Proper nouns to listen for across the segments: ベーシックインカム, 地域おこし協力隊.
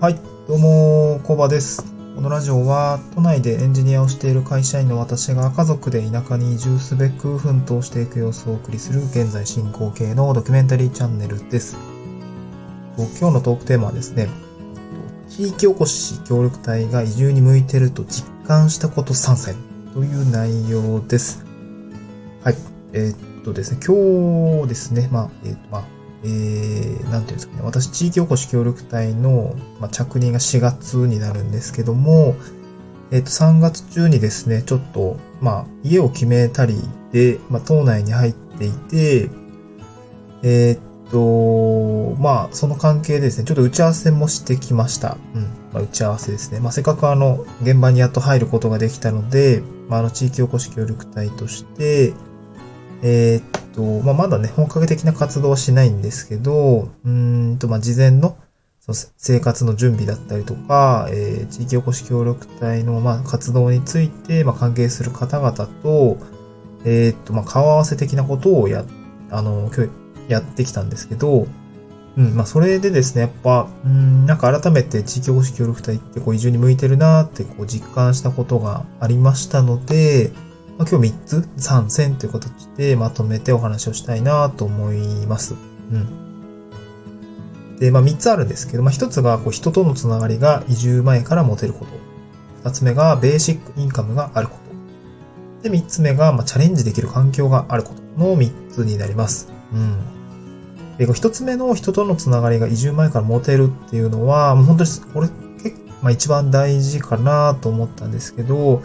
はい、どうもコバです。このラジオは都内でエンジニアをしている会社員の私が家族で田舎に移住すべく奮闘していく様子をお送りする現在進行形のドキュメンタリーチャンネルです。今日のトークテーマはですね、地域おこし協力隊が移住に向いてると実感したこと3選という内容です。はい、ですね、今日ですね、なんていうんですかね、私、地域おこし協力隊の、着任が4月になるんですけども、3月中にですね、ちょっと、家を決めたりで、島内に入っていて、その関係でですね、ちょっと打ち合わせもしてきました。打ち合わせですね。せっかく現場にやっと入ることができたので、地域おこし協力隊として、まだね、本格的な活動はしないんですけど、事前の生活の準備だったりとか、地域おこし協力隊の、活動について、関係する方々と、顔合わせ的なことをやってきたんですけど、それでですね、やっぱ、改めて地域おこし協力隊って移住に向いてるなーって実感したことがありましたので、今日3選という形でまとめてお話をしたいなと思います。で、3つあるんですけど、1つが人とのつながりが移住前から持てること。2つ目がベーシックインカムがあること。で、3つ目が、チャレンジできる環境があることの3つになります。で、1つ目の人とのつながりが移住前から持てるっていうのは、もう本当にこれ結構、一番大事かなと思ったんですけど、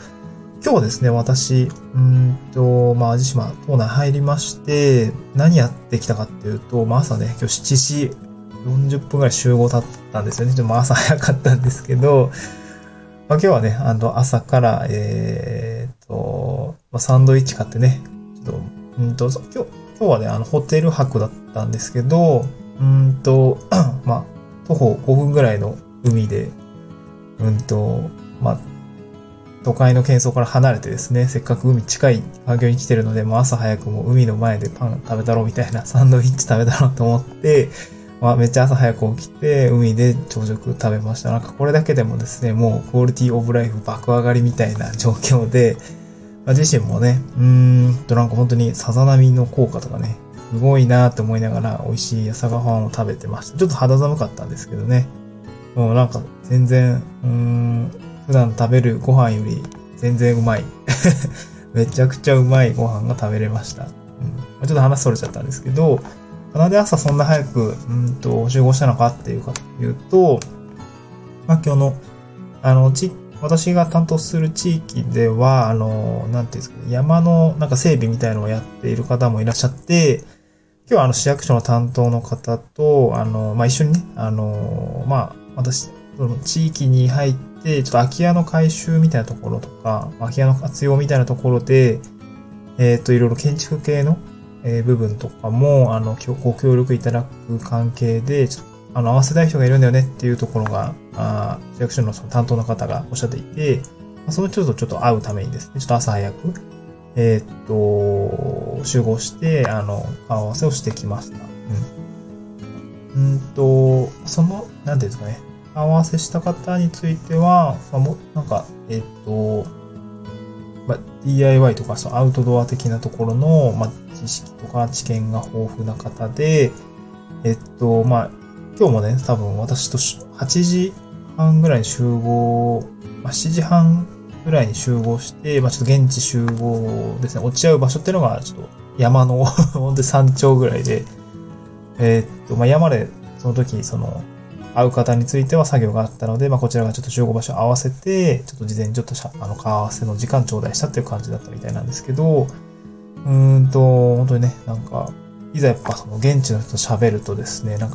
今日ですね、私、淡路島、島内入りまして、何やってきたかっていうと、朝ね、今日7時40分ぐらい集合だったんですよね。ちょっと朝早かったんですけど、今日はね、朝から、サンドイッチ買ってね、今日はね、ホテル泊だったんですけど、徒歩5分ぐらいの海で、都会の喧騒から離れてですね、せっかく海近い環境に来てるので、朝早くもう海の前でパン食べたろうみたいな、サンドイッチ食べたろうと思って、めっちゃ朝早く起きて、海で朝食食べました。これだけでもですね、もうクオリティオブライフ爆上がりみたいな状況で、自身もね、本当にさざ波の効果とかね、すごいなーって思いながら美味しい朝ごはんを食べてました。ちょっと肌寒かったんですけどね、もう全然、普段食べるご飯より全然うまいめちゃくちゃうまいご飯が食べれました。ちょっと話それちゃったんですけど、なんで朝そんな早く集合したのかっていうかというと、今日の私が担当する地域ではなんていうんですか、山の整備みたいのをやっている方もいらっしゃって、今日は市役所の担当の方と一緒にね私その地域に入ってちょっと空き家の改修みたいなところとか、空き家の活用みたいなところで、いろいろ建築系の部分とかも、ご協力いただく関係で、ちょっと合わせたい人がいるんだよねっていうところが、市役所のその担当の方がおっしゃっていて、その人とちょっと会うためにですね、ちょっと朝早く、集合して、顔合わせをしてきました。なんていうんですかね、合わせした方については、DIY とかアウトドア的なところの、知識とか知見が豊富な方で、今日もね、多分私と8時半ぐらいに集合、7時半ぐらいに集合して、ちょっと現地集合ですね、落ち合う場所っていうのが、ちょっと山の、本当に山頂ぐらいで、山で、その時、会う方については作業があったので、こちらがちょっと集合場所を合わせて、ちょっと事前にちょっと顔合わせの時間頂戴したっていう感じだったみたいなんですけど、本当にね、いざやっぱ現地の人と喋るとですね、最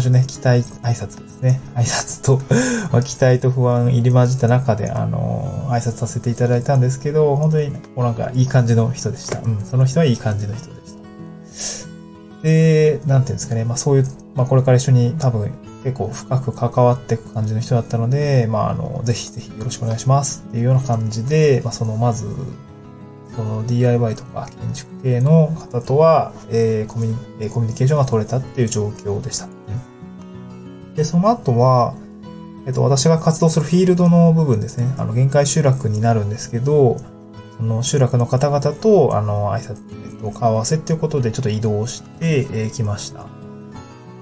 初ね、挨拶と、期待と不安入り混じった中で、挨拶させていただいたんですけど、本当にいい感じの人でした。その人はいい感じの人でした。で、なんていうんですかね、そういう、これから一緒に多分結構深く関わっていく感じの人だったので、ぜひぜひよろしくお願いしますっていうような感じで、まず、DIY とか建築系の方とは、コミュニケーションが取れたっていう状況でした。で、その後は、私が活動するフィールドの部分ですね。限界集落になるんですけど、その集落の方々と、挨拶、顔合わせっていうことでちょっと移動してきました。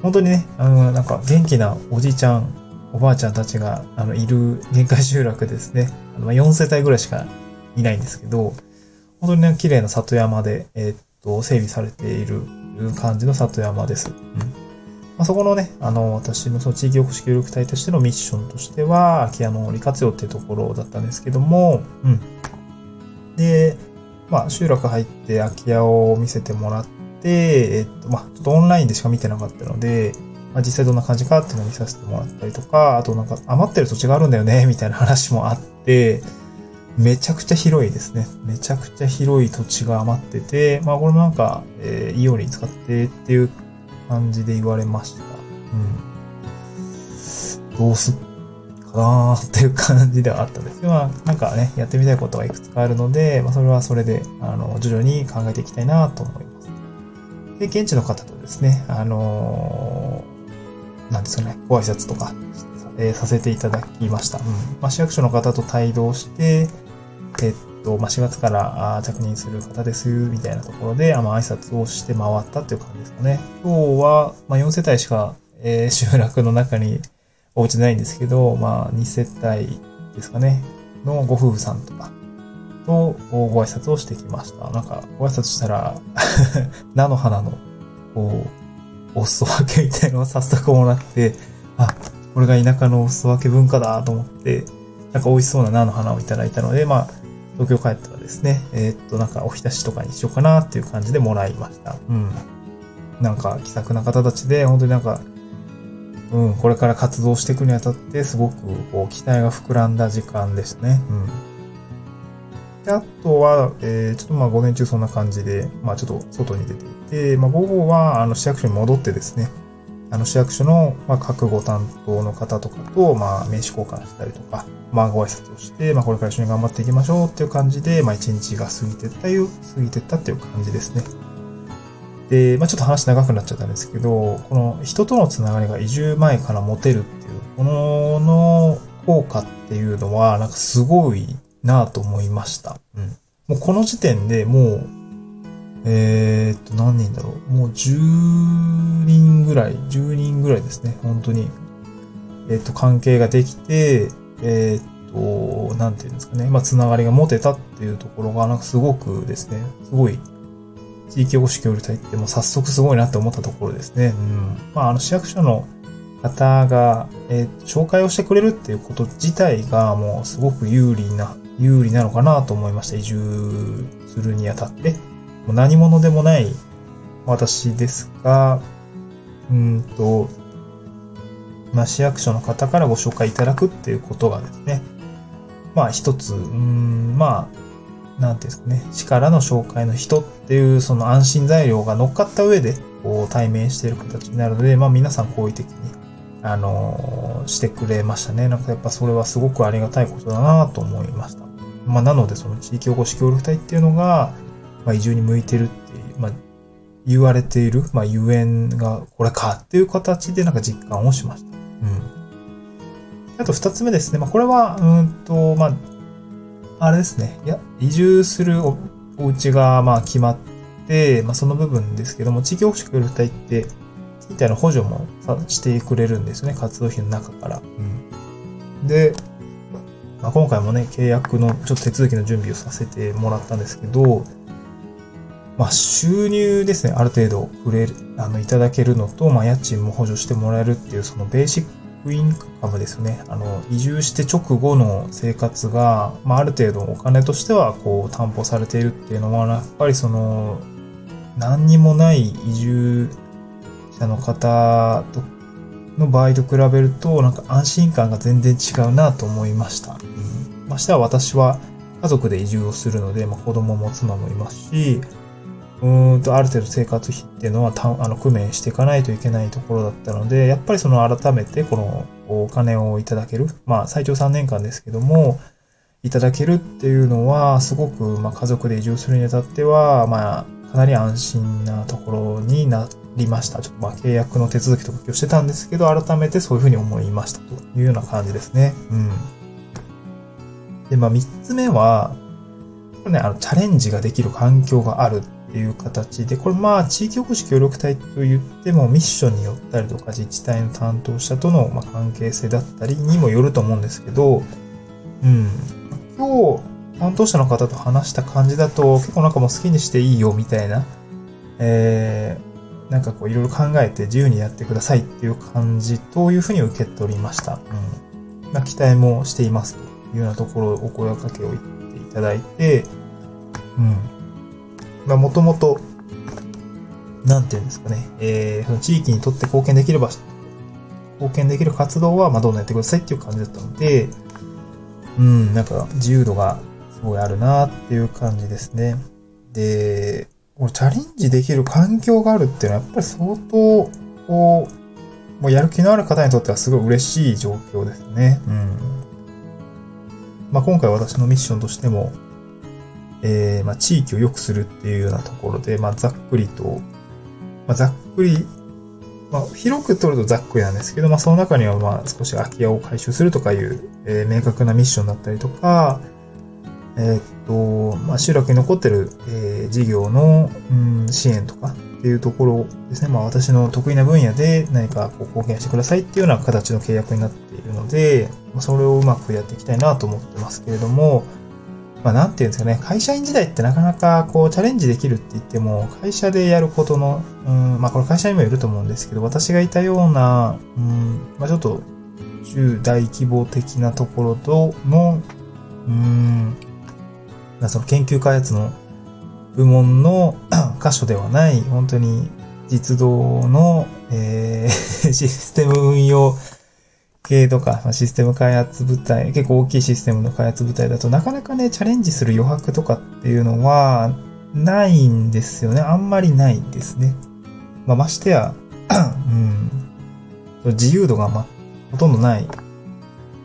本当にね、なんか元気なおじいちゃん、おばあちゃんたちが、いる限界集落ですね。4世帯ぐらいしかいないんですけど、本当にね、綺麗な里山で、整備されている感じの里山です。まあ、そこのね、私のその地域おこし協力隊としてのミッションとしては、空き家の利活用っていうところだったんですけども、で、まあ、集落入って空き家を見せてもらって、ちょっとオンラインでしか見てなかったので、まあ、実際どんな感じかっていうのを見させてもらったりとか、あとなんか余ってる土地があるんだよね、みたいな話もあって、めちゃくちゃ広いですね。めちゃくちゃ広い土地が余ってて、まあ、これもなんか、いいように使ってっていう感じで言われました。どうすっかなーっていう感じではあったんですけど、まあ、なんかね、やってみたいことがいくつかあるので、まあ、それはそれで、徐々に考えていきたいなと思います。で、現地の方とですね、なんですかね、ご挨拶とか、させていただきました。まあ、市役所の方と帯同して、まあ、4月から着任する方です、みたいなところで、挨拶をして回ったっていう感じですかね。今日は、まあ、4世帯しか、集落の中にお家ないんですけど、まあ、2世帯ですかね、のご夫婦さんとか、とご挨拶をしてきました。なんか、ご挨拶したら、菜の花の、こう、お裾分けみたいなのを早速もらって、あ、これが田舎のお裾分け文化だと思って、なんか美味しそうな菜の花をいただいたので、まあ、東京帰ったらですね、なんかおひたしとかにしようかなっていう感じでもらいました。なんか気さくな方たちで、本当になんか、これから活動していくにあたって、すごくこう期待が膨らんだ時間でしたね。で、あとは、ちょっとまあ午前中そんな感じで、まあちょっと外に出ていて、まあ午後は市役所に戻ってですね、市役所のまあ各ご担当の方とかと、まあ名刺交換したりとか、まあご挨拶をして、まあこれから一緒に頑張っていきましょうっていう感じで、まあ一日が過ぎてったっていう感じですね。で、まあちょっと話長くなっちゃったんですけど、この人とのつながりが移住前から持てるっていう、この効果っていうのは、なんかすごい、なぁと思いました。もうこの時点でもう、何人だろう。もう10人ぐらいですね。本当に。関係ができて、なんていうんですかね。まあ、つながりが持てたっていうところが、なんかすごくですね、すごい、地域おこし協力隊ってもう早速すごいなって思ったところですね。まあ、市役所の方が、紹介をしてくれるっていうこと自体が、もうすごく有利なのかなと思いました。移住するにあたって。もう何者でもない私ですが、まあ、市役所の方からご紹介いただくっていうことがですね、まあ一つ、なんていうんですかね、市からの紹介の人っていうその安心材料が乗っかった上で、こう対面している形になるので、まあ皆さん好意的に、してくれましたね。なんかやっぱそれはすごくありがたいことだなと思いました。まあなのでその地域おこし協力隊っていうのが、まあ移住に向いてるっていう、まあ言われている、まあゆえんがこれかっていう形でなんか実感をしました。あと二つ目ですね。まあこれは、まあ、あれですね。移住するお家がまあ決まって、まあその部分ですけども、地域おこし協力隊って、みたいな補助もしてくれるんですね。活動費の中から。で、まあ、今回もね、契約のちょっと手続きの準備をさせてもらったんですけど、まあ、収入ですね。ある程度いただけるのと、まあ、家賃も補助してもらえるっていう、そのベーシックインカムですよね。移住して直後の生活が、まあ、ある程度お金としては、こう、担保されているっていうのは、やっぱりその、何にもない移住、の方の場合と比べるとなんか安心感が全然違うなと思いました。ましては私は家族で移住をするので、まあ、子供も妻もいますし、ある程度生活費っていうのは工面していかないといけないところだったので、やっぱりその改めてこのお金をいただける、まあ最長3年間ですけども、いただけるっていうのはすごく、まあ、家族で移住するにあたってはまあかなり安心なところになりました。ちょっと契約の手続きとか今日してたんですけど、改めてそういうふうに思いましたというような感じですね。で、3つ目は、これね、チャレンジができる環境があるっていう形で、これ地域おこし協力隊と言ってもミッションによったりとか自治体の担当者との関係性だったりにもよると思うんですけど、今日担当者の方と話した感じだと結構もう好きにしていいよみたいな、いろいろ考えて自由にやってくださいっていう感じというふうに受け取りました。期待もしていますというようなところをお声掛けを言っていただいて、もともと、その地域にとって貢献できる活動は、どんどんやってくださいっていう感じだったので、自由度がすごいあるなっていう感じですね。で、チャレンジできる環境があるっていうのは、やっぱり相当、もうやる気のある方にとってはすごい嬉しい状況ですね。今回私のミッションとしても、地域を良くするっていうようなところで、広く取るとざっくりなんですけど、その中には少し空き家を回収するとかいう、明確なミッションだったりとか、集落に残ってる、事業の、支援とかっていうところですね。私の得意な分野で何か貢献してくださいっていうような形の契約になっているので、それをうまくやっていきたいなと思ってますけれども、会社員時代ってなかなかチャレンジできるって言っても、会社でやることの、これ会社にもよると思うんですけど、私がいたような、ちょっと中大規模的なところとの、その研究開発の部門の箇所ではない、本当に実動の、システム運用、系とか、システム開発部隊、結構大きいシステムの開発部隊だとなかなかね、チャレンジする余白とかっていうのはないんですよね。あんまりないですね。ましてや、自由度がほとんどない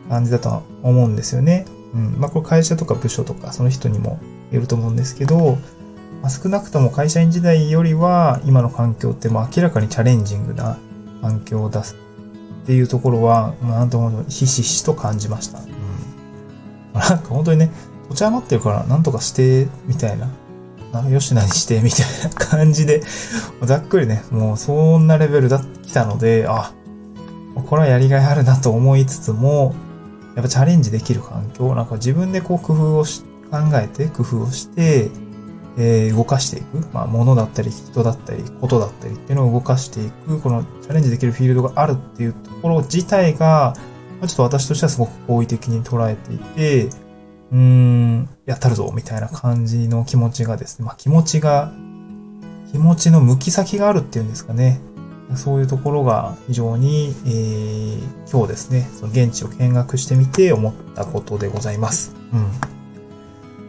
感じだとは思うんですよね。これ会社とか部署とかその人にもよると思うんですけど、少なくとも会社員時代よりは今の環境って明らかにチャレンジングな環境を出す。っていうところは、ひしひしと感じました。本当にね、土地余ってるからなんとかして、みたいな。吉野にして、みたいな感じで、ざっくりね、もうそんなレベルだってきたので、これはやりがいあるなと思いつつも、やっぱチャレンジできる環境、自分で工夫をして、動かしていく。物だったり、人だったり、ことだったりっていうのを動かしていく。このチャレンジできるフィールドがあるっていうところ自体が、ちょっと私としてはすごく好意的に捉えていて、やったるぞみたいな感じの気持ちがですね。気持ちの向き先があるっていうんですかね。そういうところが非常に、今日ですね、その現地を見学してみて思ったことでございます。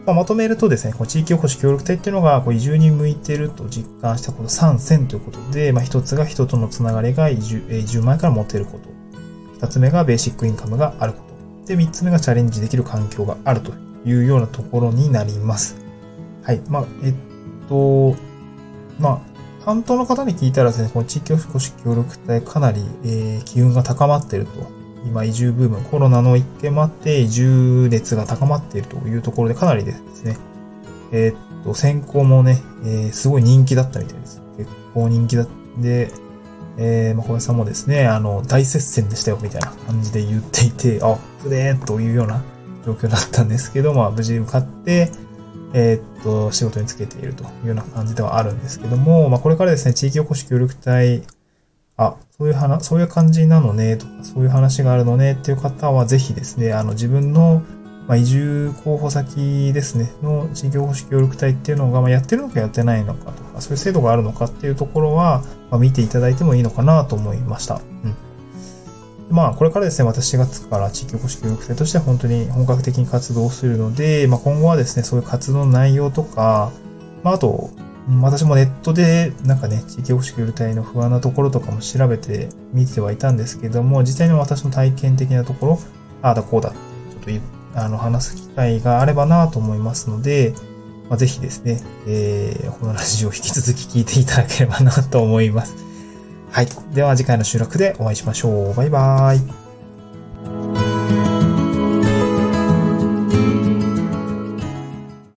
まとめるとですね、地域おこし協力隊っていうのが移住に向いていると実感したこと3選ということで、1つが人とのつながりが移住前から持てること。2つ目がベーシックインカムがあること。で、3つ目がチャレンジできる環境があるというようなところになります。はい。担当の方に聞いたらですね、地域おこし協力隊かなり、機運が高まっていると。今移住ブーム、コロナの一件もあって移住熱が高まっているというところでかなりですね、選考もね、すごい人気だったみたいです。結構人気だって、小林さんもですね、大接戦でしたよみたいな感じで言っていて、プレーというような状況だったんですけど、無事受かって、仕事に就けているというような感じではあるんですけども、これからですね、地域おこし協力隊、そういう感じなのねとか、そういう話があるのねっていう方は、ぜひですね、自分の、移住候補先ですね、の地域おこし協力隊っていうのが、やってるのかやってないのかとか、そういう制度があるのかっていうところは、見ていただいてもいいのかなと思いました。これからですね、私4月から地域おこし協力隊として本当に本格的に活動するので、今後はですね、そういう活動の内容とか、あと、私もネットで地域おこし協力隊の不安なところとかも調べて見てはいたんですけども、実際に私の体験的なところ、ああだこうだ、ちょっと話す機会があればなと思いますので、ぜひですね、このラジオを引き続き聞いていただければなと思います。はい。では次回の収録でお会いしましょう。バイバーイ。